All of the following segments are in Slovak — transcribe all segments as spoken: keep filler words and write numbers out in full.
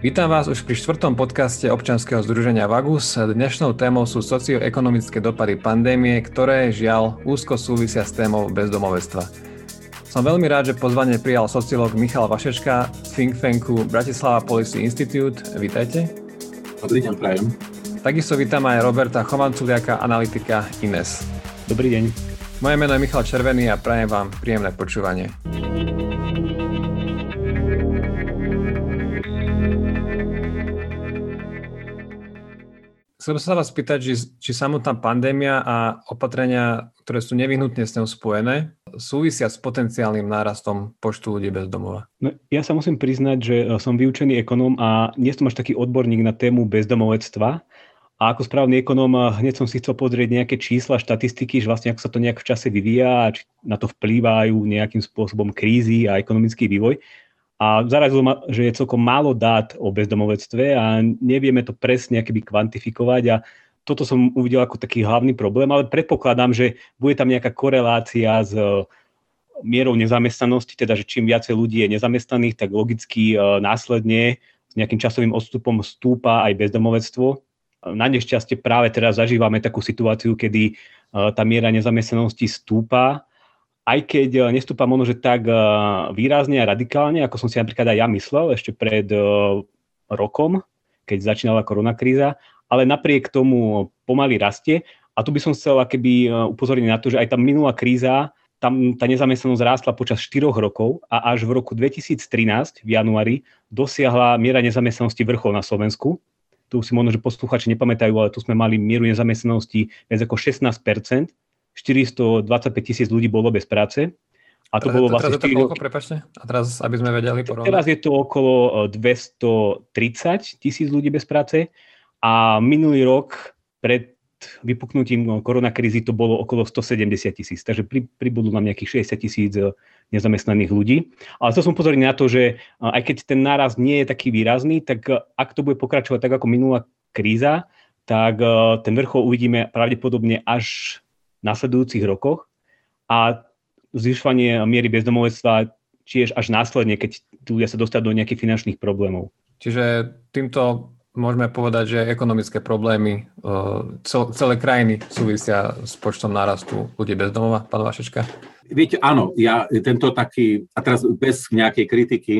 Vítam vás už pri štvrtom podcaste občianskeho združenia VAGUS. Dnešnou témou sú socioekonomické dopady pandémie, ktoré, žiaľ, úzko súvisia s témou bezdomovectva. Som veľmi rád, že pozvanie prijal sociológ Michal Vašečka z think tanku Bratislava Policy Institute. Vítajte. Dobrý deň, prajem. Takisto vítam aj Roberta Chovanculiaka, analytika Inés. Dobrý deň. Moje meno je Michal Červený a prajem vám príjemné počúvanie. Chcem sa vás pýtať, či, či samotná pandémia a opatrenia, ktoré sú nevyhnutne s ňou spojené, súvisia s potenciálnym nárastom počtu ľudí bez domova. No, ja sa musím priznať, že som vyučený ekonóm a nie som až taký odborník na tému bezdomovectva. A ako správny ekonóm hneď som si chcel pozrieť nejaké čísla, štatistiky, že vlastne ako sa to nejak v čase vyvíja a či na to vplývajú nejakým spôsobom krízy a ekonomický vývoj. A zarazilo ma, že je celkom málo dát o bezdomovectve a nevieme to presne akoby kvantifikovať a toto som uvidel ako taký hlavný problém, ale predpokladám, že bude tam nejaká korelácia s mierou nezamestnanosti, teda že čím viacej ľudí je nezamestnaných, tak logicky následne s nejakým časovým odstupom stúpa aj bezdomovectvo. Na nešťastie práve teraz zažívame takú situáciu, kedy tá miera nezamestnanosti stúpa, aj keď nestúpa možno, že tak výrazne a radikálne, ako som si napríklad aj ja myslel ešte pred rokom, keď začínala koronakríza, ale napriek tomu pomaly rastie. A tu by som chcel akoby upozorniť na to, že aj tá minulá kríza, tam tá nezamestnanosť rástla počas štyroch rokov a až v roku dvetisíctrinásť v januári dosiahla miera nezamestnanosti vrchol na Slovensku. Tu si možno, že posluchači nepamätajú, ale tu sme mali mieru nezamestnanosti viac ako šestnásť percent. štyristo dvadsaťpäť tisíc ľudí bolo bez práce. A to teraz, bolo vlastne teraz je to koľko, prepáčte? A teraz, aby sme vedeli porovnať. Teraz je to okolo dvestotridsať tisíc ľudí bez práce a minulý rok pred vypuknutím koronakrízy to bolo okolo stosedemdesiat tisíc. Takže pri, pribudlo nám nejakých šesťdesiat tisíc nezamestnaných ľudí. Ale chcel som upozorniť na to, že aj keď ten náraz nie je taký výrazný, tak ak to bude pokračovať tak ako minulá kríza, tak ten vrchol uvidíme pravdepodobne až v nasledujúcich rokoch a zvyšovanie miery bezdomovectva tiež až následne, keď ľudia sa dostanú do nejakých finančných problémov. Čiže týmto môžeme povedať, že ekonomické problémy cel, celé krajiny súvisia s počtom nárastu ľudí bez domova, pán Vašečka? Viete, áno, ja tento taký, a teraz bez nejakej kritiky,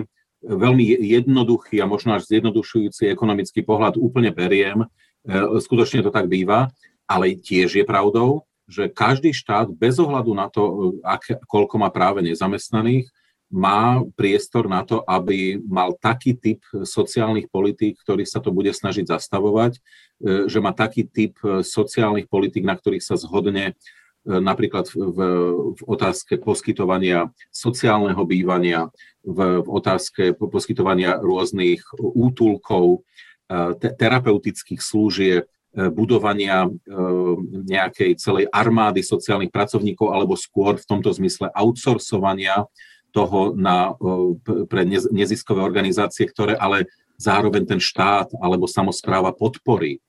veľmi jednoduchý a možno až zjednodušujúci ekonomický pohľad úplne beriem, skutočne to tak býva, ale tiež je pravdou, že každý štát bez ohľadu na to, ak, koľko má práve nezamestnaných, má priestor na to, aby mal taký typ sociálnych politík, ktorý sa to bude snažiť zastavovať, že má taký typ sociálnych politík, na ktorých sa zhodne napríklad v, v otázke poskytovania sociálneho bývania, v, v otázke poskytovania rôznych útulkov, te, terapeutických služieb, budovania nejakej celej armády sociálnych pracovníkov alebo skôr v tomto zmysle outsourcovania toho na, pre neziskové organizácie, ktoré ale zároveň ten štát alebo samospráva podporí.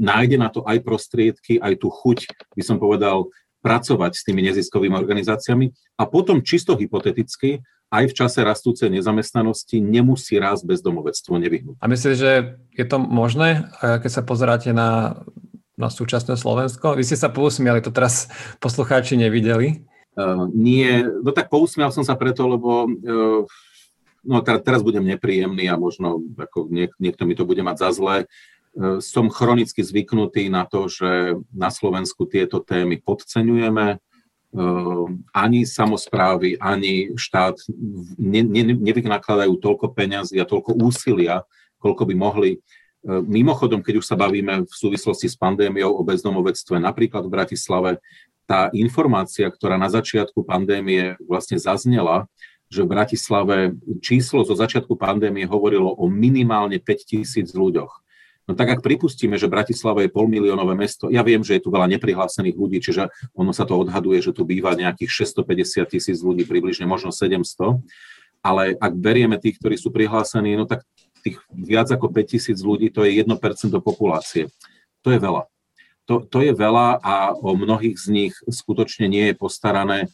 Nájde na to aj prostriedky, aj tú chuť, by som povedal, pracovať s tými neziskovými organizáciami a potom čisto hypoteticky aj v čase rastúcej nezamestnanosti nemusí rásť bezdomovectvo nevyhnutné. A myslíte, že je to možné, keď sa pozeráte na, na súčasné Slovensko? Vy ste sa pousmiali, to teraz poslucháči nevideli. Uh, nie, no tak pousmial som sa preto, lebo uh, no, teraz, teraz budem nepríjemný a možno ako niek- niekto mi to bude mať za zlé. Uh, som chronicky zvyknutý na to, že na Slovensku tieto témy podceňujeme. Ani samosprávy, ani štát ne, ne, nevynakladajú toľko peňazí a toľko úsilia, koľko by mohli. Mimochodom, keď už sa bavíme v súvislosti s pandémiou o bezdomovectve, napríklad v Bratislave, tá informácia, ktorá na začiatku pandémie vlastne zaznela, že v Bratislave číslo zo začiatku pandémie hovorilo o minimálne päť tisíc ľuďoch. No tak ak pripustíme, že Bratislava je polmiliónové mesto, ja viem, že je tu veľa neprihlásených ľudí, čiže ono sa to odhaduje, že tu býva nejakých šesťstopäťdesiat tisíc ľudí, približne možno sedemsto, ale ak berieme tých, ktorí sú prihlásení, no tak tých viac ako päť tisíc ľudí, to je jedno percento populácie. To je veľa. To, to je veľa a o mnohých z nich skutočne nie je postarané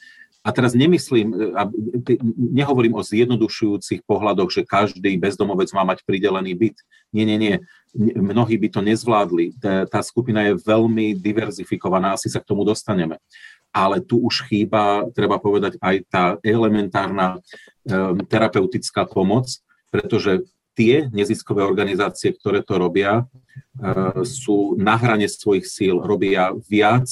A teraz nemyslím, nehovorím o zjednodušujúcich pohľadoch, že každý bezdomovec má mať pridelený byt. Nie, nie, nie. Mnohí by to nezvládli. Tá, tá skupina je veľmi diverzifikovaná, asi sa k tomu dostaneme. Ale tu už chýba, treba povedať, aj tá elementárna um, terapeutická pomoc, pretože tie neziskové organizácie, ktoré to robia, uh, sú na hrane svojich síl, robia viac,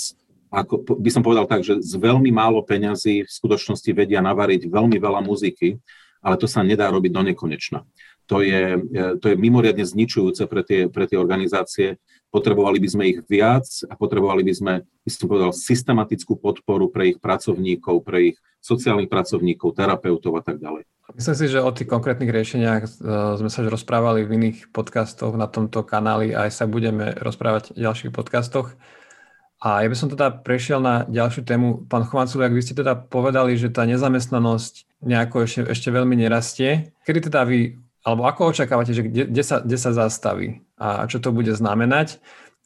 ako by som povedal tak, že z veľmi málo peňazí v skutočnosti vedia navariť veľmi veľa muziky, ale to sa nedá robiť do nekonečna. To je, uh, to je mimoriadne zničujúce pre tie, pre tie organizácie. Potrebovali by sme ich viac a potrebovali by sme, by som povedal, systematickú podporu pre ich pracovníkov, pre ich sociálnych pracovníkov, terapeutov a tak ďalej. Myslím si, že o tých konkrétnych riešeniach sme sa už rozprávali v iných podcastoch na tomto kanáli a aj sa budeme rozprávať v ďalších podcastoch. A ja by som teda prešiel na ďalšiu tému. Pán Chovanculiak, vy ste teda povedali, že tá nezamestnanosť nejako ešte, ešte veľmi nerastie. Kedy teda vy, alebo ako očakávate, že kde, kde, sa, kde sa zastaví a čo to bude znamenať?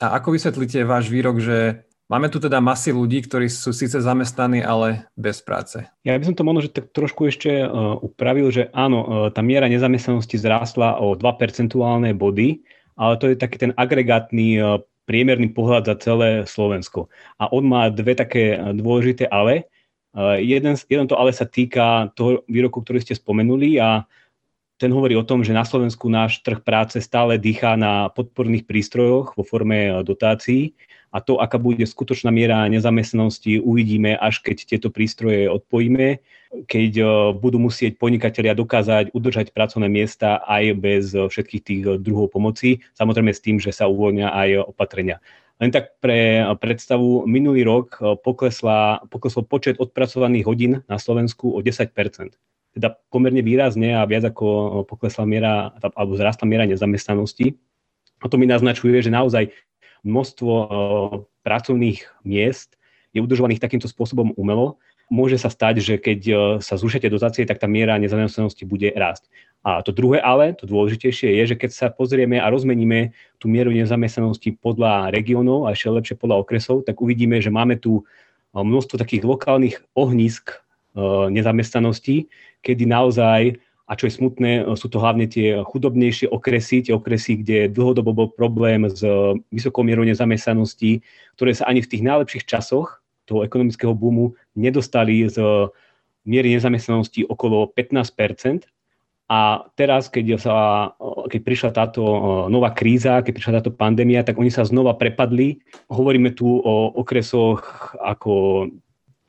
A ako vysvetlíte váš výrok, že máme tu teda masy ľudí, ktorí sú síce zamestnaní, ale bez práce. Ja by som to možno, že tak trošku ešte uh, upravil, že áno, uh, tá miera nezamestnanosti zrástla o dva percentuálne body, ale to je taký ten agregátny uh, priemerný pohľad za celé Slovensko. A on má dve také uh, dôležité ale. Uh, jeden, jeden to ale sa týka toho výroku, ktorý ste spomenuli a ten hovorí o tom, že na Slovensku náš trh práce stále dýchá na podporných prístrojoch vo forme uh, dotácií. A to, aká bude skutočná miera nezamestnanosti, uvidíme, až keď tieto prístroje odpojíme, keď budú musieť podnikatelia dokázať udržať pracovné miesta aj bez všetkých tých druhov pomoci, samozrejme s tým, že sa uvoľnia aj opatrenia. Len tak pre predstavu, minulý rok poklesla, poklesol počet odpracovaných hodín na Slovensku o desať percent. Teda pomerne výrazne a viac ako poklesla miera, alebo zrastla miera nezamestnanosti. A to mi naznačuje, že naozaj množstvo uh, pracovných miest je udržovaných takýmto spôsobom umelo. Môže sa stať, že keď uh, sa zrušia tie dotácie, tak tá miera nezamestnanosti bude rásť. A to druhé ale, to dôležitejšie je, že keď sa pozrieme a rozmeníme tú mieru nezamestnanosti podľa regiónov a ešte lepšie podľa okresov, tak uvidíme, že máme tu uh, množstvo takých lokálnych ohnízk uh, nezamestnanosti, kedy naozaj, a čo je smutné, sú to hlavne tie chudobnejšie okresy, tie okresy, kde dlhodobo bol problém s vysokou mierou nezamestnanosti, ktoré sa ani v tých najlepších časoch toho ekonomického boomu nedostali z miery nezamestnanosti okolo pätnásť percent. A teraz, keď, sa, keď prišla táto nová kríza, keď prišla táto pandémia, tak oni sa znova prepadli. Hovoríme tu o okresoch ako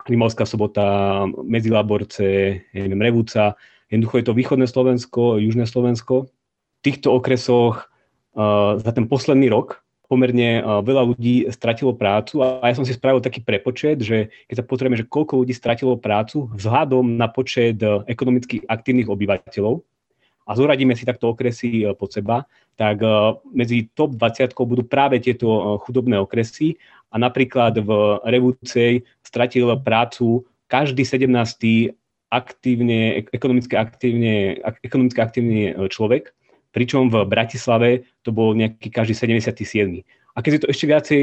Rimavská Sobota, Medzilaborce, neviem, Revúca. Jednoducho je to východné Slovensko, južné Slovensko. V týchto okresoch uh, za ten posledný rok pomerne uh, veľa ľudí stratilo prácu a ja som si spravil taký prepočet, že keď sa pozrieme, že koľko ľudí stratilo prácu vzhľadom na počet uh, ekonomicky aktívnych obyvateľov a zoradíme si takto okresy uh, pod seba, tak uh, medzi top dvadsať budú práve tieto uh, chudobné okresy a napríklad v Revúcej stratil prácu každý sedemnásty aktívne, ekonomicky aktívne, ekonomicky aktívne človek, pričom v Bratislave to bol nejaký každý sedemdesiaty siedmy. A keď si to ešte viacej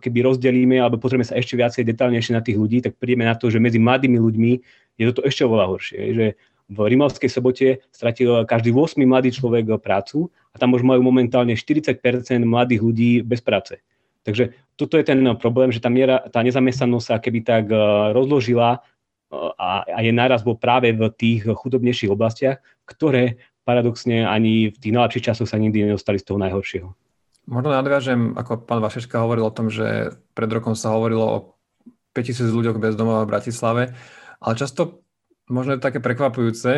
keby rozdelíme alebo pozrieme sa ešte viacej detaľnejšie na tých ľudí, tak prídeme na to, že medzi mladými ľuďmi je toto ešte oveľa horšie. Že v Rimavskej Sobote stratil každý ôsmy mladý človek prácu a tam už majú momentálne štyridsať percent mladých ľudí bez práce. Takže toto je ten problém, že tá miera, tá nezamestnanosť sa keby tak rozložila a je náraz bol práve v tých chudobnejších oblastiach, ktoré paradoxne ani v tých najlepších časoch sa nikdy nedostali z toho najhoršieho. Možno nadviažem, ako pán Vašečka hovoril o tom, že pred rokom sa hovorilo o päťtisíc ľuďoch bez domova v Bratislave, ale často možno je to také prekvapujúce,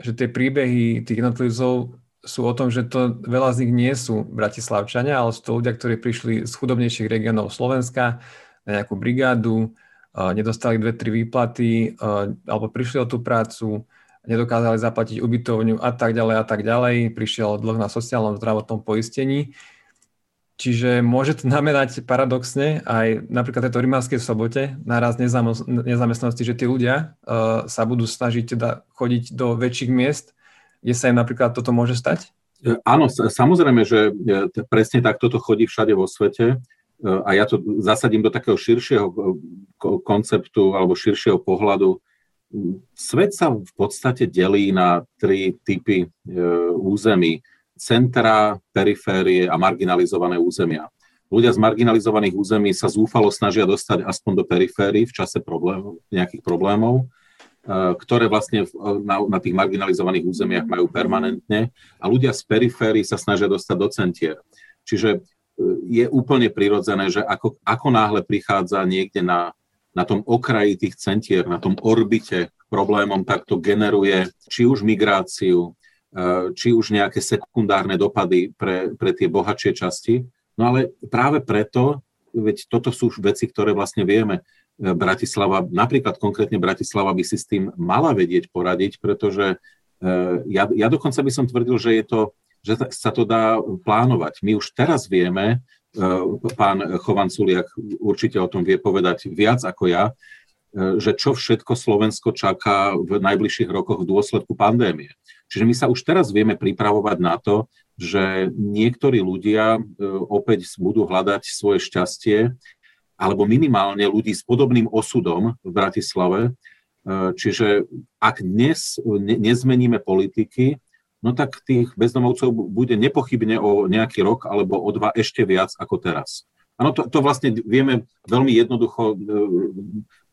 že tie príbehy tých jednotlivcov sú o tom, že to veľa z nich nie sú bratislavčania, ale sú to ľudia, ktorí prišli z chudobnejších regiónov Slovenska na nejakú brigádu, nedostali dve, tri výplaty, alebo prišli o tú prácu, nedokázali zaplatiť ubytovňu a tak ďalej a tak ďalej, prišiel dlh na sociálnom zdravotnom poistení. Čiže môže to znamenať paradoxne aj napríklad tejto Rimavskej Sobote nárast nezamestnanosti, že tí ľudia sa budú snažiť teda chodiť do väčších miest, kde sa im napríklad toto môže stať? Áno, samozrejme, že presne takto to chodí všade vo svete. a ja to zasadím do takého širšieho konceptu alebo širšieho pohľadu. Svet sa v podstate delí na tri typy území. Centra, periférie a marginalizované územia. Ľudia z marginalizovaných území sa zúfalo snažia dostať aspoň do periférie v čase problémov, nejakých problémov, ktoré vlastne na, na tých marginalizovaných územiach majú permanentne, a ľudia z periférií sa snažia dostať do centier. Čiže je úplne prirodzené, že ako, ako náhle prichádza niekde na, na tom okraji tých centier, na tom orbite problémom, tak to generuje či už migráciu, či už nejaké sekundárne dopady pre, pre tie bohatšie časti. No ale práve preto, veď toto sú veci, ktoré vlastne vieme, Bratislava, napríklad konkrétne Bratislava by si s tým mala vedieť poradiť, pretože ja, ja dokonca by som tvrdil, že, je to, že sa to dá plánovať. My už teraz vieme, pán Chovanculiak určite o tom vie povedať viac ako ja, že čo všetko Slovensko čaká v najbližších rokoch v dôsledku pandémie. Čiže my sa už teraz vieme pripravovať na to, že niektorí ľudia opäť budú hľadať svoje šťastie, alebo minimálne ľudí s podobným osudom v Bratislave. Čiže ak dnes nezmeníme politiky, no tak tých bezdomovcov bude nepochybne o nejaký rok alebo o dva ešte viac ako teraz. Áno, to, to vlastne vieme veľmi jednoducho,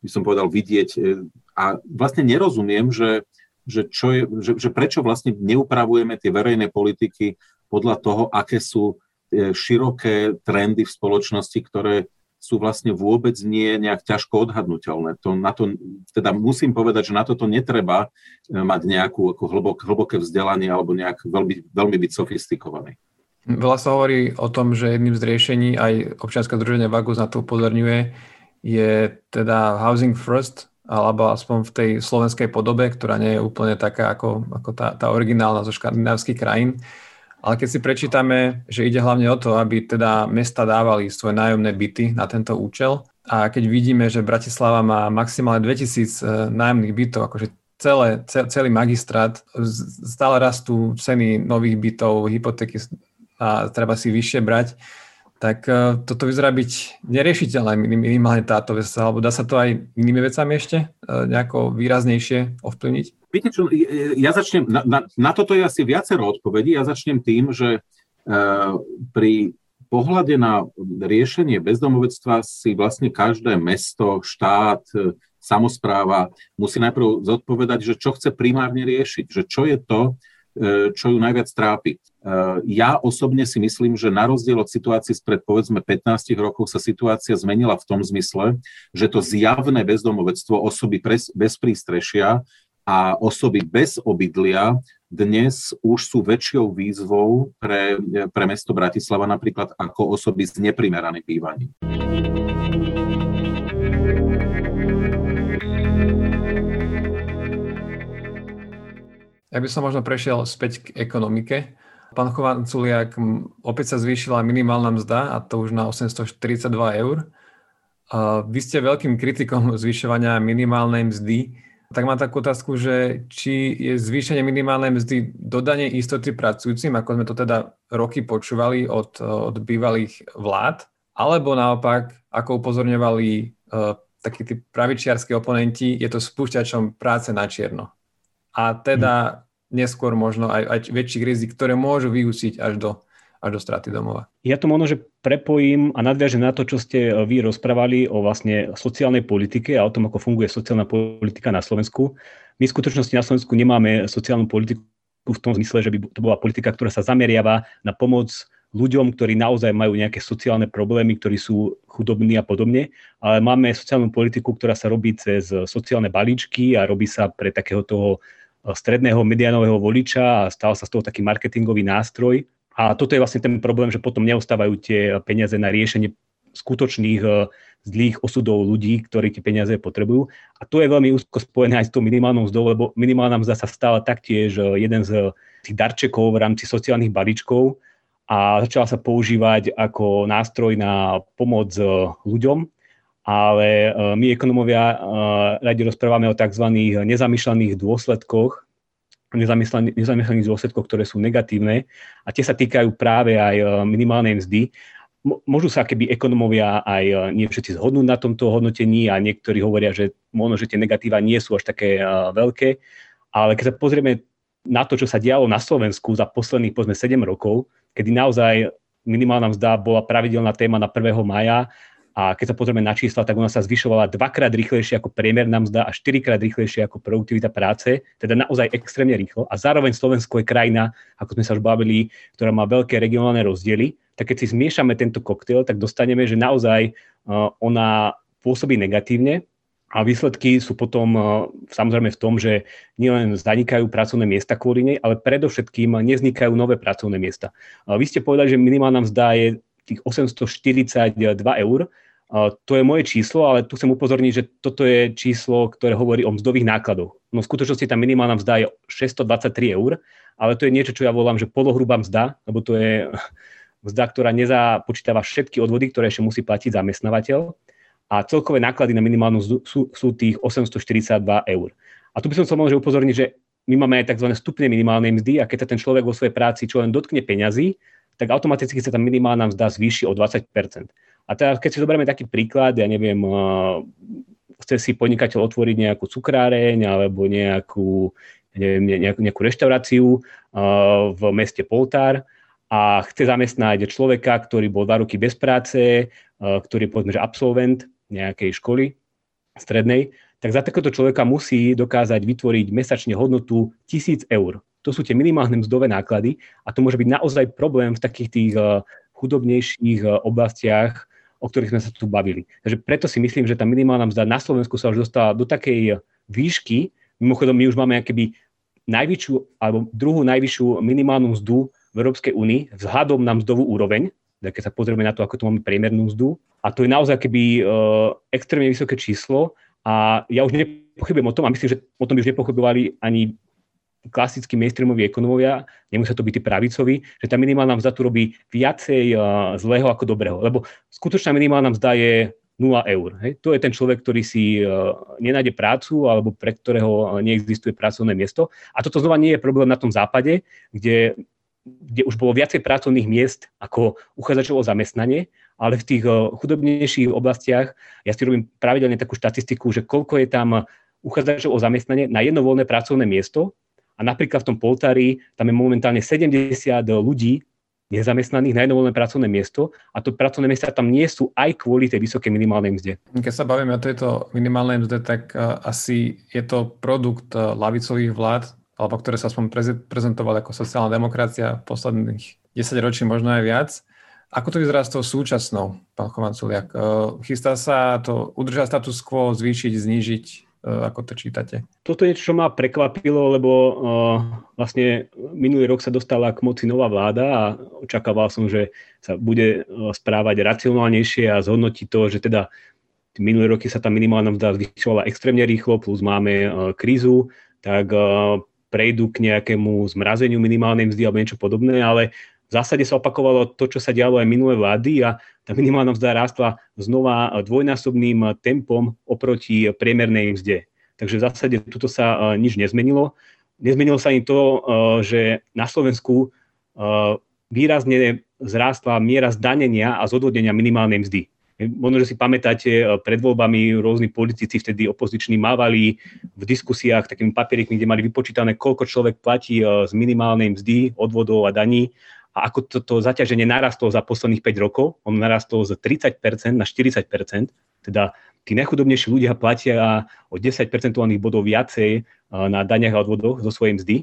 by som povedal, vidieť. A vlastne nerozumiem, že, že, čo je, že, že prečo vlastne neupravujeme tie verejné politiky podľa toho, aké sú široké trendy v spoločnosti, ktoré sú vlastne vôbec nie nejak ťažko odhadnuteľné. To, na to, teda musím povedať, že na toto netreba mať nejakú ako hlbok, hlboké vzdelanie alebo nejak veľmi, veľmi byť sofistikovaný. Veľa sa hovorí o tom, že jedným z riešení, aj občianske združenie VAGUS na to upozorňuje, je teda housing first, alebo aspoň v tej slovenskej podobe, ktorá nie je úplne taká ako, ako tá, tá originálna zo škandinávskych krajín. Ale keď si prečítame, že ide hlavne o to, aby teda mesta dávali svoje nájomné byty na tento účel, a keď vidíme, že Bratislava má maximálne dvetisíc nájomných bytov, akože celé, celý magistrát, stále rastú ceny nových bytov, hypotéky a treba si vyššie brať, tak toto vyzerá byť neriešiteľné minimálne táto vec, alebo dá sa to aj inými vecami ešte nejako výraznejšie ovplyvniť? Viete čo, ja začnem, na, na, na toto je asi viacero odpovedí, ja začnem tým, že e, pri pohľade na riešenie bezdomovectva si vlastne každé mesto, štát, e, samospráva musí najprv zodpovedať, že čo chce primárne riešiť, že čo je to, e, čo ju najviac trápi. E, ja osobne si myslím, že na rozdiel od situácií spred povedzme pätnástich rokov sa situácia zmenila v tom zmysle, že to zjavné bezdomovectvo osoby pres, bez prístrešia a osoby bez obydlia dnes už sú väčšou výzvou pre, pre mesto Bratislava napríklad ako osoby s neprimeraným bývaním. Ja by som možno prešiel späť k ekonomike. Pán Chovanculiak, opäť sa zvýšila minimálna mzda, a to už na osemstoštyridsaťdva eur. Vy ste veľkým kritikom zvyšovania minimálnej mzdy. Tak mám takú otázku, že či je zvýšenie minimálnej mzdy dodanie istoty pracujúcim, ako sme to teda roky počúvali od, od bývalých vlád, alebo naopak, ako upozorňovali e, takí tí pravičiarskí oponenti, je to spúšťačom práce na čierno. A teda neskôr možno aj, aj väčších rizik, ktoré môžu vyústiť až do až do straty domova. Ja to možno, že prepojím a nadviažem na to, čo ste vy rozprávali o vlastne sociálnej politike a o tom, ako funguje sociálna politika na Slovensku. My v skutočnosti na Slovensku nemáme sociálnu politiku v tom zmysle, že by to bola politika, ktorá sa zameriava na pomoc ľuďom, ktorí naozaj majú nejaké sociálne problémy, ktorí sú chudobní a podobne, ale máme sociálnu politiku, ktorá sa robí cez sociálne balíčky a robí sa pre takého toho stredného medianového voliča a stal sa z toho taký marketingový nástroj. A toto je vlastne ten problém, že potom neostávajú tie peniaze na riešenie skutočných zlých osudov ľudí, ktorí tie peniaze potrebujú. A to je veľmi úzko spojené aj s tou minimálnou mzdou, lebo minimálna mzda sa stala taktiež jeden z tých darčekov v rámci sociálnych balíčkov a začala sa používať ako nástroj na pomoc ľuďom. Ale my ekonomovia radi rozprávame o tzv. nezamýšľaných dôsledkoch, nezamýšľaných dôsledkov, ktoré sú negatívne a tie sa týkajú práve aj minimálnej mzdy Môžu sa keby ekonomovia aj nie všetci zhodnú na tomto hodnotení a niektorí hovoria, že možno, že tie negatíva nie sú až také uh, veľké, ale keď sa pozrieme na to, čo sa dialo na Slovensku za posledných povedzme sedem rokov, kedy naozaj minimálna mzda bola pravidelná téma na prvého mája a keď sa pozrieme na čísla, tak ona sa zvyšovala dvakrát rýchlejšie ako priemerná mzda a štyrikrát rýchlejšie ako produktivita práce, teda naozaj extrémne rýchlo a zároveň Slovensko je krajina, ako sme sa už bavili, ktorá má veľké regionálne rozdiely. Tak keď si zmiešame tento koktail, tak dostaneme, že naozaj ona pôsobí negatívne a výsledky sú potom samozrejme v tom, že nielen zanikajú pracovné miesta kvôli nej, ale predovšetkým nevznikajú nové pracovné miesta. Vy ste povedali, že minimálna mzda je tých osemstoštyridsaťdva eur. To je moje číslo, ale tu chcem upozorniť, že toto je číslo, ktoré hovorí o mzdových nákladoch. No v skutočnosti tá minimálna mzda je šesťstodvadsaťtri eur, ale to je niečo, čo ja volám, že polohrubá mzda, lebo to je mzda, ktorá nezapočítava všetky odvody, ktoré ešte musí platiť zamestnávateľ a celkové náklady na minimálnu mzdu sú, sú tých osemstoštyridsaťdva eur. A tu by som chcel možno upozorniť, že my máme aj tzv. Stupne minimálnej mzdy a keď sa ten človek vo svojej práci čo len dotkne peňazí, tak automaticky sa tá minimálna mzda zvýši o dvadsať percent. A teraz keď si zoberieme taký príklad, ja neviem, chce si podnikateľ otvoriť nejakú cukráreň alebo nejakú, neviem, nejakú, nejakú reštauráciu v meste Poltár, a chce zamestnať človeka, ktorý bol dva roky bez práce, ktorý je povedzme, že absolvent nejakej školy strednej, tak za takéhoto človeka musí dokázať vytvoriť mesačne hodnotu tisíc eur. To sú tie minimálne mzdové náklady a to môže byť naozaj problém v takých tých chudobnejších oblastiach, o ktorých sme sa tu bavili. Takže preto si myslím, že tá minimálna mzda na Slovensku sa už dostala do takej výšky, mimochodom my už máme akéby najvyššiu alebo druhú najvyššiu minimálnu mzdu v Európskej únii vzhľadom na mzdovú úroveň, keď sa pozrieme na to, ako tu máme priemernú mzdu. A to je naozaj keby e, extrémne vysoké číslo a ja už nepochybujem o tom a myslím, že o tom by už nepochybovali ani klasickí mainstreamoví ekonomovia, nemusia to byť tí pravicovi, že tá minimálna mzda tu robí viacej e, zlého ako dobrého, lebo skutočná minimálna mzda je nula eur. Hej? To je ten človek, ktorý si e, nenájde prácu alebo pre ktorého neexistuje pracovné miesto. A toto znova nie je problém na tom západe, kde kde už bolo viacej pracovných miest ako uchádzačov o zamestnanie, ale v tých chudobnejších oblastiach, ja si robím pravidelne takú štatistiku, že koľko je tam uchádzačov o zamestnanie na jedno voľné pracovné miesto a napríklad v tom Poltári tam je momentálne sedemdesiat ľudí nezamestnaných na jedno voľné pracovné miesto a to pracovné miesta tam nie sú aj kvôli tej vysokej minimálnej mzde. Keď sa bavíme o tejto minimálnej mzde, tak asi je to produkt ľavicových vlád, alebo ktoré sa aspoň prezentovali ako sociálna demokracia v posledných desaťročí, možno aj viac. Ako to vyzerá s tou súčasnou, pán Chovanculiak? Chystá sa to udržať status quo, zvýšiť, znížiť? Ako to čítate? Toto je, čo ma prekvapilo, lebo uh, vlastne minulý rok sa dostala k moci nová vláda a očakával som, že sa bude správať racionálnejšie a zhodnotí to, že teda minulé roky sa tá minimálna mzda zvyšovala extrémne rýchlo, plus máme uh, krízu, tak uh, prejdú k nejakému zmrazeniu minimálnej mzdy alebo niečo podobné, ale v zásade sa opakovalo to, čo sa dialo aj minulé vlády a tá minimálna mzda rástla znova dvojnásobným tempom oproti priemernej mzde. Takže v zásade tuto sa nič nezmenilo. Nezmenilo sa ani to, že na Slovensku výrazne zrástla miera zdanenia a zodvodnenia minimálnej mzdy. Možno, že si pamätáte, pred voľbami rôzni politici vtedy opoziční mávali v diskusiách takými papierikmi, kde mali vypočítané, koľko človek platí z minimálnej mzdy, odvodov a daní a ako toto zaťaženie narastlo za posledných päť rokov. Ono narastlo z tridsať percent na štyridsať percent, teda tí najchudobnejší ľudia platia o desať percentuálnych bodov viacej na daniach a odvodoch zo svojej mzdy.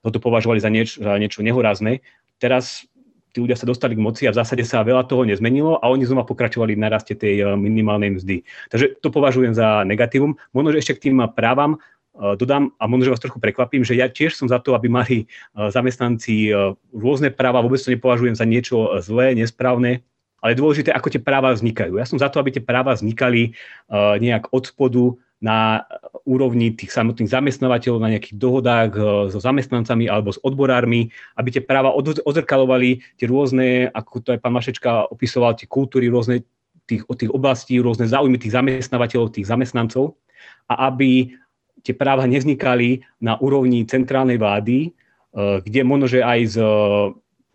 Toto považovali za niečo, za niečo nehorázne. Teraz tí ľudia sa dostali k moci a v zásade sa veľa toho nezmenilo a oni znova pokračovali v naraste tej minimálnej mzdy. Takže to považujem za negatívum. Možno, že ešte k tým právam dodám a možno, že vás trochu prekvapím, že ja tiež som za to, aby mali zamestnanci rôzne práva. Vôbec to nepovažujem za niečo zlé, nesprávne, ale dôležité, ako tie práva vznikajú. Ja som za to, aby tie práva vznikali nejak od spodu na úrovni tých samotných zamestnávateľov, na nejakých dohodách so zamestnancami alebo s odborármi, aby tie práva odzrkalovali tie rôzne, ako to aj pán Vašečka opisoval, tie kultúry rôzne tých, od tých oblastí, rôzne záujmy tých zamestnávateľov, tých zamestnancov a aby tie práva nevznikali na úrovni centrálnej vlády, kde možno, že aj s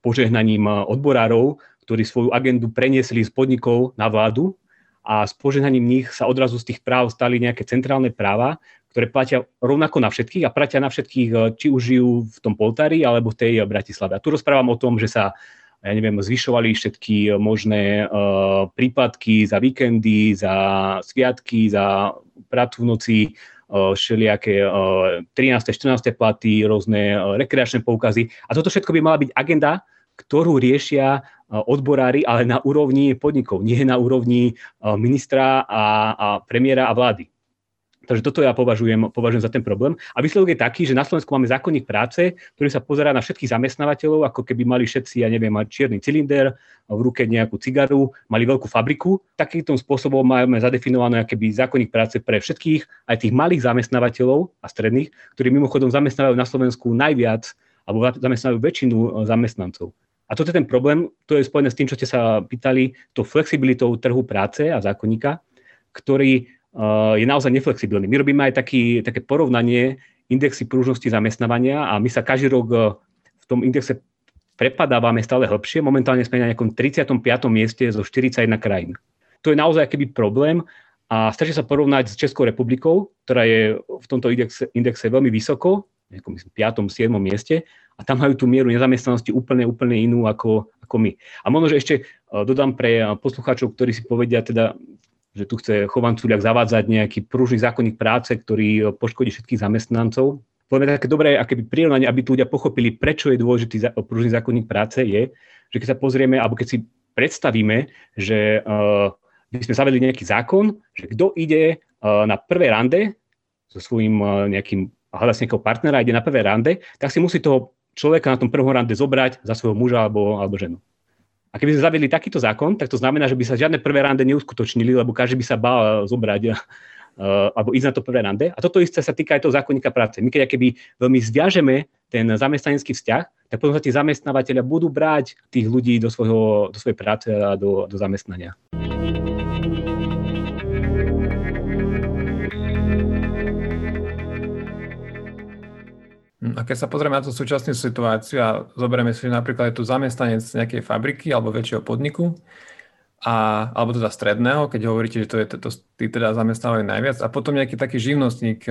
požehnaním odborárov, ktorí svoju agendu preniesli z podnikov na vládu a s požehnaním nich sa odrazu z tých práv stali nejaké centrálne práva, ktoré platia rovnako na všetkých a platia na všetkých, či už žijú v tom Poltári alebo v tej Bratislave. A tu rozprávam o tom, že sa, ja neviem, zvyšovali všetky možné uh, príplatky za víkendy, za sviatky, za prácu v noci, uh, všelijaké uh, trináste, štrnáste platy, rôzne uh, rekreačné poukazy. A toto všetko by mala byť agenda, ktorú riešia odborári, ale na úrovni podnikov, nie na úrovni ministra a, a premiéra a vlády. Takže toto ja považujem, považujem za ten problém. A výsledok je taký, že na Slovensku máme zákonník práce, ktorý sa pozerá na všetkých zamestnávateľov, ako keby mali všetci, ja neviem, mali čierny cylinder, v ruke nejakú cigaru, mali veľkú fabriku. Takýmto spôsobom máme zadefinované ako keby zákonník práce pre všetkých, aj tých malých zamestnávateľov a stredných, ktorí mimochodom zamestnávajú na Slovensku najviac alebo zamestnávajú väčšinu zamestnancov. A toto je ten problém, to je spojené s tým, čo ste sa pýtali, tou flexibilitou trhu práce a zákonníka, ktorý uh, je naozaj neflexibilný. My robíme aj taký, také porovnanie indexy pružnosti zamestnávania a my sa každý rok v tom indexe prepadávame stále hlbšie. Momentálne sme na nejakom tridsiatom piatom mieste zo štyridsaťjeden krajín. To je naozaj akýby problém a stačí sa porovnať s Českou republikou, ktorá je v tomto indexe, indexe veľmi vysoko, v nejakom piatom siedmom mieste a tam majú tú mieru nezamestnanosti úplne, úplne inú ako, ako my. A možno, že ešte dodám pre poslucháčov, ktorí si povedia teda, že tu chce Chovanculiak zavádzať nejaký pružný zákonník práce, ktorý poškodí všetkých zamestnancov. Poviem také dobré akéby prirovnanie, aby tu ľudia pochopili, prečo je dôležitý pružný zákonník práce, je, že keď sa pozrieme, alebo keď si predstavíme, že uh, by sme zavedli nejaký zákon, že kto ide uh, na prvé rande so svojím uh, nejakým a hľadá si nejakého partnera, ide na prvé rande, tak si musí toho človeka na tom prvom rande zobrať za svojho muža alebo, alebo ženu. A keby sme zaviedli takýto zákon, tak to znamená, že by sa žiadne prvé rande neuskutočnili, lebo každý by sa bál zobrať uh, alebo ísť na to prvé rande. A toto isté sa týka aj toho zákonníka práce. My keď akéby veľmi zviažeme ten zamestnanecký vzťah, tak potom sa tí zamestnávateľia budú brať tých ľudí do, svojho, do svojej práce a do, do zamestnania. A keď sa pozrieme na tú súčasnú situáciu a zoberieme si napríklad tu zamestnanec nejakej fabriky alebo väčšieho podniku, a, alebo teda stredného, keď hovoríte, že to je to, tí teda zamestnávajú najviac, a potom nejaký taký živnostník,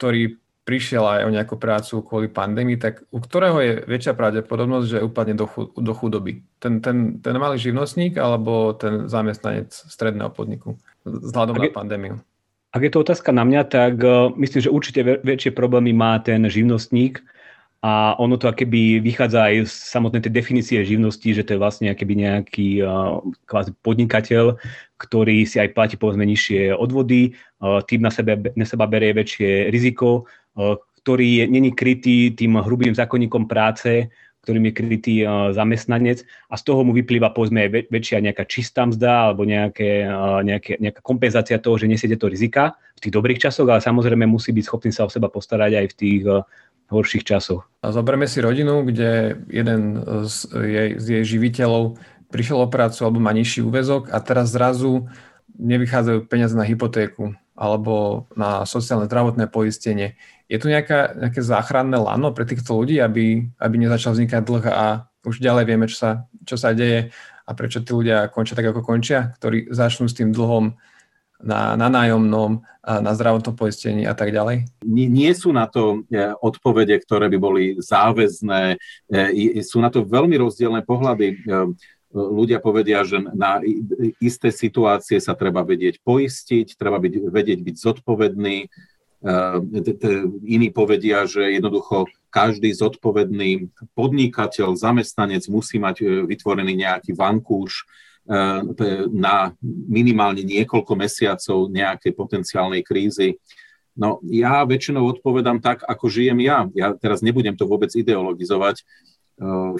ktorý prišiel aj o nejakú prácu kvôli pandémii, tak u ktorého je väčšia pravdepodobnosť, že upadne do, chud- do chudoby? Ten, ten, ten malý živnostník alebo ten zamestnanec stredného podniku vzhľadom na pandémiu? Ak je to otázka na mňa, tak uh, myslím, že určite väčšie problémy má ten živnostník a ono to akéby vychádza aj z samotnej tej definície živnosti, že to je vlastne akéby nejaký uh, kvázi podnikateľ, ktorý si aj platí povedzme nižšie odvody, uh, tým na, sebe, na seba berie väčšie riziko, uh, ktorý není krytý tým hrubým zákonníkom práce, ktorým je krytý uh, zamestnanec a z toho mu vyplýva povedzme väč- väčšia nejaká čistá mzda alebo nejaké, uh, nejaké, nejaká kompenzácia toho, že nesie to rizika v tých dobrých časoch, ale samozrejme musí byť schopný sa o seba postarať aj v tých uh, horších časoch. A zoberme si rodinu, kde jeden z jej, z jej živiteľov prišiel o prácu alebo má nižší úväzok a teraz zrazu nevychádzajú peniaze na hypotéku alebo na sociálne zdravotné poistenie. Je tu nejaká, nejaké záchranné lano pre týchto ľudí, aby, aby nezačal vznikať dlh a už ďalej vieme, čo sa, čo sa deje a prečo tí ľudia končia tak, ako končia, ktorí začnú s tým dlhom na, na nájomnom, na zdravotnom poistení a tak ďalej? Nie, nie sú na to odpovede, ktoré by boli záväzné. Sú na to veľmi rozdielne pohľady. Ľudia povedia, že na isté situácie sa treba vedieť poistiť, treba byť, vedieť byť zodpovedný. Iní povedia, že jednoducho každý zodpovedný podnikateľ, zamestnanec musí mať vytvorený nejaký vankúš na minimálne niekoľko mesiacov nejakej potenciálnej krízy. No ja väčšinou odpovedám tak, ako žijem ja. Ja teraz nebudem to vôbec ideologizovať.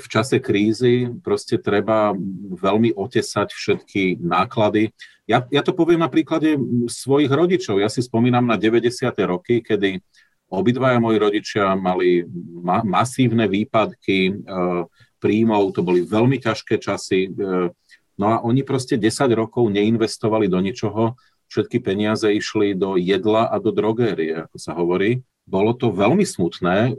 V čase krízy proste treba veľmi otesať všetky náklady. Ja, ja to poviem na príklade svojich rodičov. Ja si spomínam na deväťdesiate roky, kedy obidvaja moji rodičia mali ma- masívne výpadky e, príjmov, to boli veľmi ťažké časy. E, no a oni proste desať rokov neinvestovali do ničoho, všetky peniaze išli do jedla a do drogérie, ako sa hovorí. Bolo to veľmi smutné,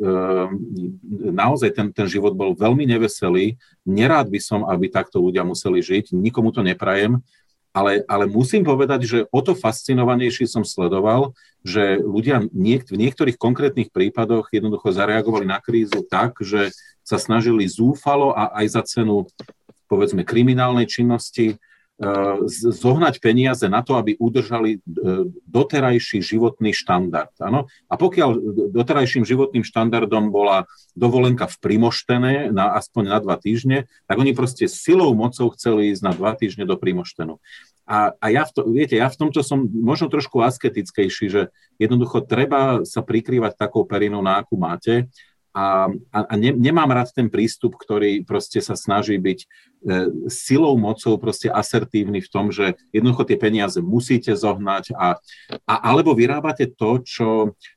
naozaj ten, ten život bol veľmi neveselý, nerád by som, aby takto ľudia museli žiť, nikomu to neprajem, ale, ale musím povedať, že o to fascinovanejší som sledoval, že ľudia niek- v niektorých konkrétnych prípadoch jednoducho zareagovali na krízu tak, že sa snažili zúfalo a aj za cenu, povedzme, kriminálnej činnosti zohnať peniaze na to, aby udržali doterajší životný štandard. Áno? A pokiaľ doterajším životným štandardom bola dovolenka v Primoštene na aspoň na dva týždne, tak oni proste silou, mocou chceli ísť na dva týždne do Primoštenu. A, a ja, v to, viete, ja v tomto som možno trošku asketickejší, že jednoducho treba sa prikrývať takou perinou, na akú máte. A, a ne, nemám rád ten prístup, ktorý proste sa snaží byť e, silou, mocou proste asertívny v tom, že jednoducho tie peniaze musíte zohnať a, a alebo vyrábate to, čo,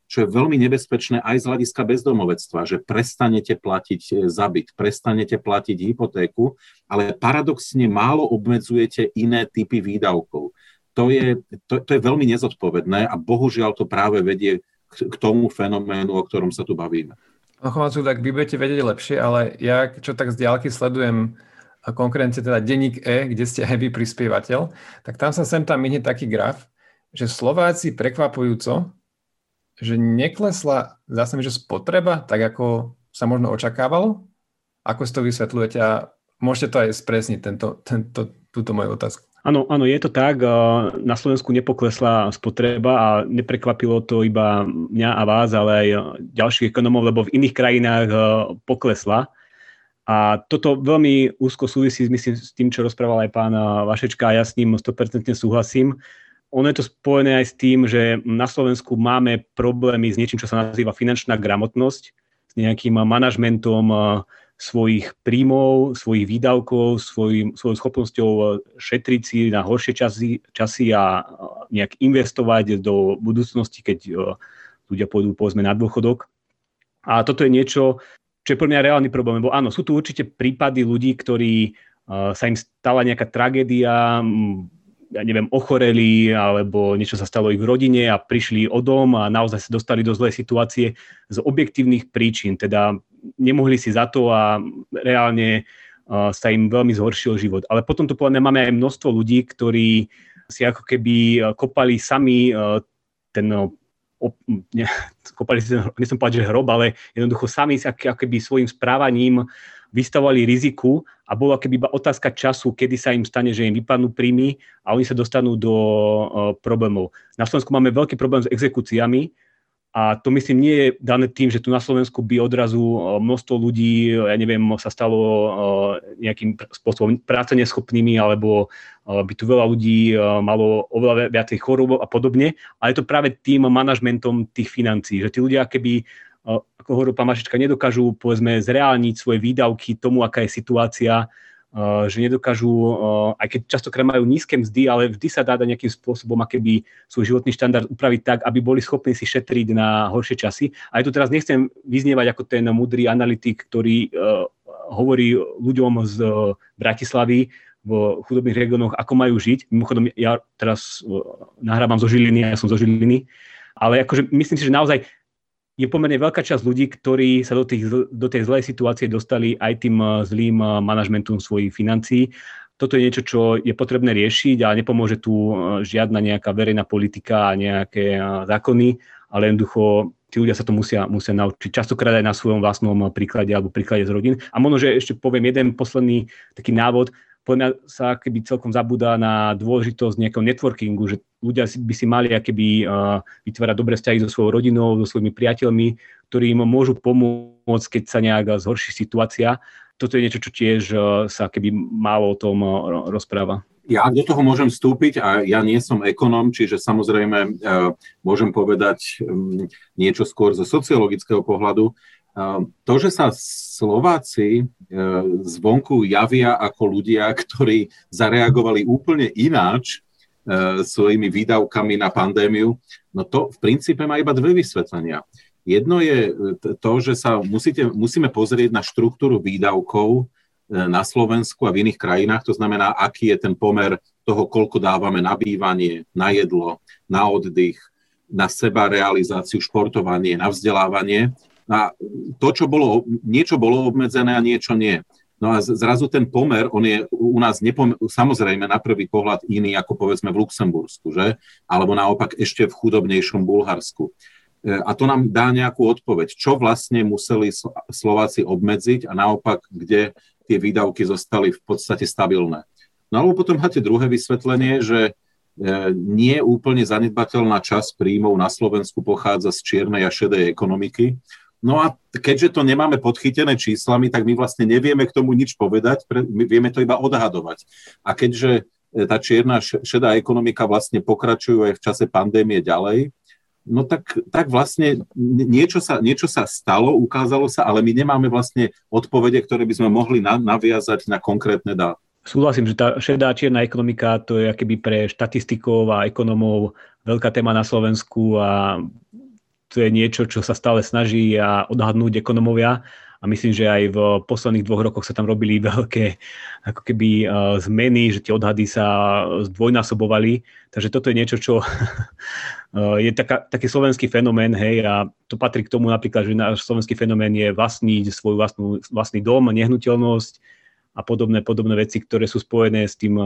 čo je veľmi nebezpečné aj z hľadiska bezdomovectva, že prestanete platiť za byt, prestanete platiť hypotéku, ale paradoxne málo obmedzujete iné typy výdavkov. To je, to, to je veľmi nezodpovedné a bohužiaľ to práve vedie k, k tomu fenoménu, o ktorom sa tu bavíme. No, Chovancu, tak vy budete vedieť lepšie, ale ja čo tak z diaľky sledujem konkurencie, teda denník E, kde ste aj vy prispievateľ, tak tam sa sem tam mihne taký graf, že Slováci prekvapujúco, že neklesla, zdá sa mi, že spotreba, tak ako sa možno očakávalo. Ako si to vysvetľujete a môžete to aj spresniť, tento, tento, túto moju otázku. Áno, áno, je to tak. Na Slovensku nepoklesla spotreba a neprekvapilo to iba mňa a vás, ale aj ďalších ekonomov, lebo v iných krajinách poklesla. A toto veľmi úzko súvisí, myslím, s tým, čo rozprával aj pán Vašečka a ja s ním sto percent súhlasím. Ono je to spojené aj s tým, že na Slovensku máme problémy s niečím, čo sa nazýva finančná gramotnosť, s nejakým manažmentom svojich príjmov, svojich výdavkov, svojim, svojou schopnosťou šetriť si na horšie časy, časy a nejak investovať do budúcnosti, keď ľudia pôjdu povedzme na dôchodok. A toto je niečo, čo je pre mňa reálny problém, lebo áno, sú tu určite prípady ľudí, ktorí sa im stala nejaká tragédia, ja neviem, ochoreli, alebo niečo sa stalo ich v rodine a prišli o dom a naozaj sa dostali do zlej situácie z objektívnych príčin, teda nemohli si za to a reálne sa im veľmi zhoršil život. Ale potom tu povedané máme aj množstvo ľudí, ktorí si ako keby kopali sami ten, ne, kopali si ten, nechcem povedať, že hrob, ale jednoducho sami si ako keby svojim správaním vystavovali riziku a bola keby iba otázka času, kedy sa im stane, že im vypadnú príjmy a oni sa dostanú do problémov. Na Slovensku máme veľký problém s exekúciami a to myslím nie je dané tým, že tu na Slovensku by odrazu množstvo ľudí, ja neviem, sa stalo nejakým spôsobom práce neschopnými alebo by tu veľa ľudí malo oveľa viacej chorôb a podobne, ale je to práve tým manažmentom tých financií, že tí ľudia keby ako hovorí pán Vašečka, nedokážu povedzme zreálniť svoje výdavky tomu, aká je situácia, že nedokážu, aj keď častokrát majú nízke mzdy, ale vždy sa dá nejakým spôsobom, akéby svoj životný štandard upraviť tak, aby boli schopní si šetriť na horšie časy. A ja tu teraz nechcem vyznievať ako ten múdry analytik, ktorý hovorí ľuďom z Bratislavy v chudobných regiónoch, ako majú žiť. Mimochodom, ja teraz nahrávam zo Žiliny, ja som zo Žiliny, ale akože myslím si, že naozaj je pomerne veľká časť ľudí, ktorí sa do, tých, do tej zlej situácie dostali aj tým zlým manažmentom svojich financií. Toto je niečo, čo je potrebné riešiť a nepomôže tu žiadna nejaká verejná politika a nejaké zákony, ale jednoducho tí ľudia sa to musia, musia naučiť. Častokrát aj na svojom vlastnom príklade alebo príklade z rodín. A možno, že ešte poviem jeden posledný taký návod. Podľa mňa sa keby celkom zabúda na dôležitosť nejakého networkingu, že ľudia by si mali keby vytvárať dobré vzťahy so svojou rodinou, so svojimi priateľmi, ktorí im môžu pomôcť, keď sa nejak zhorší situácia. Toto je niečo, čo tiež sa keby málo o tom rozpráva. Ja do toho môžem vstúpiť a ja nie som ekonóm, čiže samozrejme môžem povedať niečo skôr zo sociologického pohľadu. To, že sa Slováci zvonku javia ako ľudia, ktorí zareagovali úplne ináč svojimi výdavkami na pandémiu, no to v princípe má iba dve vysvetlenia. Jedno je to, že sa musíte, musíme pozrieť na štruktúru výdavkov na Slovensku a v iných krajinách, to znamená, aký je ten pomer toho, koľko dávame na bývanie, na jedlo, na oddych, na seba realizáciu, športovanie, na vzdelávanie. A to, čo bolo, niečo bolo obmedzené a niečo nie. No a zrazu ten pomer, on je u nás nepom- samozrejme na prvý pohľad iný, ako povedzme v Luxembursku, že? Alebo naopak ešte v chudobnejšom Bulharsku. A to nám dá nejakú odpoveď, čo vlastne museli Slováci obmedziť a naopak, kde tie výdavky zostali v podstate stabilné. No alebo potom máte druhé vysvetlenie, že nie úplne zanedbateľná časť príjmov na Slovensku pochádza z čiernej a šedej ekonomiky. No a keďže to nemáme podchytené číslami, tak my vlastne nevieme k tomu nič povedať, my vieme to iba odhadovať. A keďže tá čierna šedá ekonomika vlastne pokračujú aj v čase pandémie ďalej, no tak, tak vlastne niečo sa, niečo sa stalo, ukázalo sa, ale my nemáme vlastne odpovede, ktoré by sme mohli na, naviazať na konkrétne dáta. Súhlasím, že tá šedá čierna ekonomika, to je akoby pre štatistikov a ekonomov veľká téma na Slovensku a to je niečo, čo sa stále snaží a odhadnúť ekonomovia. A myslím, že aj v posledných dvoch rokoch sa tam robili veľké ako keby zmeny, že tie odhady sa zdvojnásobovali. Takže toto je niečo, čo je taká, taký slovenský fenomén, hej, a to patrí k tomu napríklad, že náš slovenský fenomén je vlastniť svoj vlastnú, vlastný dom, nehnuteľnosť a podobné, podobné veci, ktoré sú spojené s tým,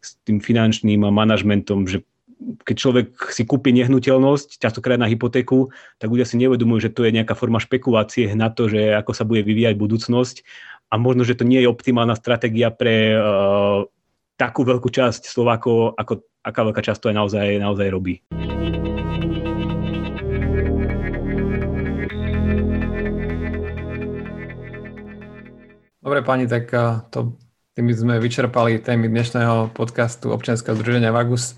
s tým finančným manažmentom, že keď človek si kúpi nehnuteľnosť, častokrát na hypotéku, tak ľudia si neuvedomujú, že to je nejaká forma špekulácie na to, že ako sa bude vyvíjať budúcnosť a možno, že to nie je optimálna stratégia pre uh, takú veľkú časť Slovákov, ako aká veľká časť to aj naozaj, naozaj robí. Dobre pani, tak to, tým sme vyčerpali témy dnešného podcastu Občianskeho združenia VAGUS.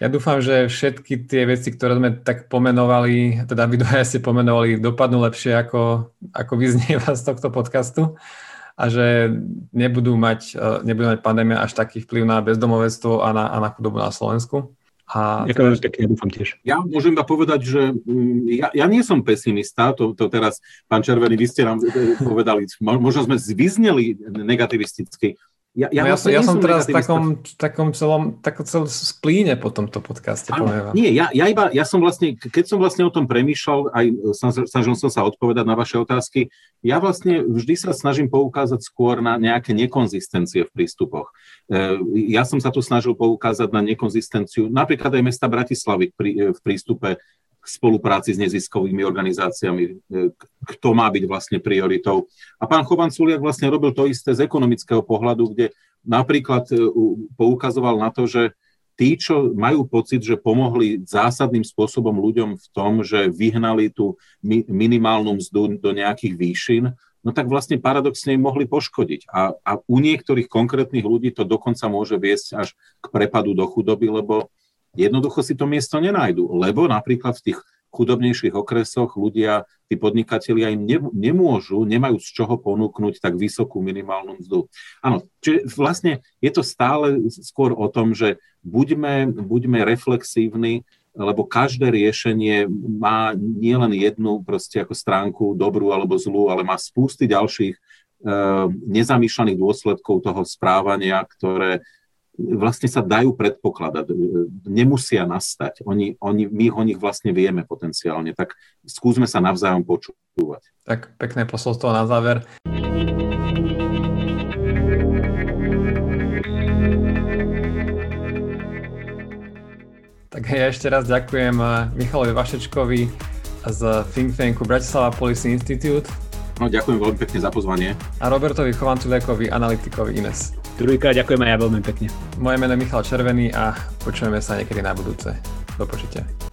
Ja dúfam, že všetky tie veci, ktoré sme tak pomenovali, teda vy dvaja ste pomenovali, dopadnú lepšie, ako, ako vyznieva z tohto podcastu a že nebudú mať, nebudú mať pandémia až taký vplyv na bezdomovectvo a na, a na chudobu na Slovensku. A ďakujem, teda, pekne, dúfam tiež. Ja môžem iba povedať, že ja, ja nie som pesimista, to, to teraz, pán Červený, vy ste nám povedali, možno sme zvyzneli negativisticky. Ja, ja, no ja, som, ja som teraz v takom, takom celom, takom celom splíne po tomto podcaste. Áno, nie, ja, ja iba, ja som vlastne, keď som vlastne o tom premýšľal, aj snažil som sa odpovedať na vaše otázky, ja vlastne vždy sa snažím poukázať skôr na nejaké nekonzistencie v prístupoch. Ja som sa tu snažil poukázať na nekonzistenciu, napríklad aj mesta Bratislavy v prístupe k spolupráci s neziskovými organizáciami, kto má byť vlastne prioritou. A pán Chovanculiak vlastne robil to isté z ekonomického pohľadu, kde napríklad poukazoval na to, že tí, čo majú pocit, že pomohli zásadným spôsobom ľuďom v tom, že vyhnali tú minimálnu mzdu do nejakých výšin, no tak vlastne paradoxne mohli poškodiť. A, a u niektorých konkrétnych ľudí to dokonca môže viesť až k prepadu do chudoby, lebo jednoducho si to miesto nenájdu, lebo napríklad v tých chudobnejších okresoch ľudia, tí podnikatelia im nemôžu, nemajú z čoho ponúknuť tak vysokú minimálnu mzdu. Áno, čiže vlastne je to stále skôr o tom, že buďme, buďme reflexívni, lebo každé riešenie má nielen jednu proste ako stránku, dobrú alebo zlú, ale má spústy ďalších e, nezamýšľaných dôsledkov toho správania, ktoré vlastne sa dajú predpokladať, nemusia nastať. Oni, oni, my o nich vlastne vieme potenciálne, tak skúsme sa navzájom počúvať. Tak pekné posolstvo na záver. Tak ja ešte raz ďakujem Michalovi Vašečkovi z think tanku Bratislava Policy Institute. No, ďakujem veľmi pekne za pozvanie. A Robertovi Chovanculiakovi, analytikovi Inés. Druhýkrát ďakujem aj ja veľmi pekne. Moje meno je Michal Červený a počujeme sa niekedy na budúce. Do počutia.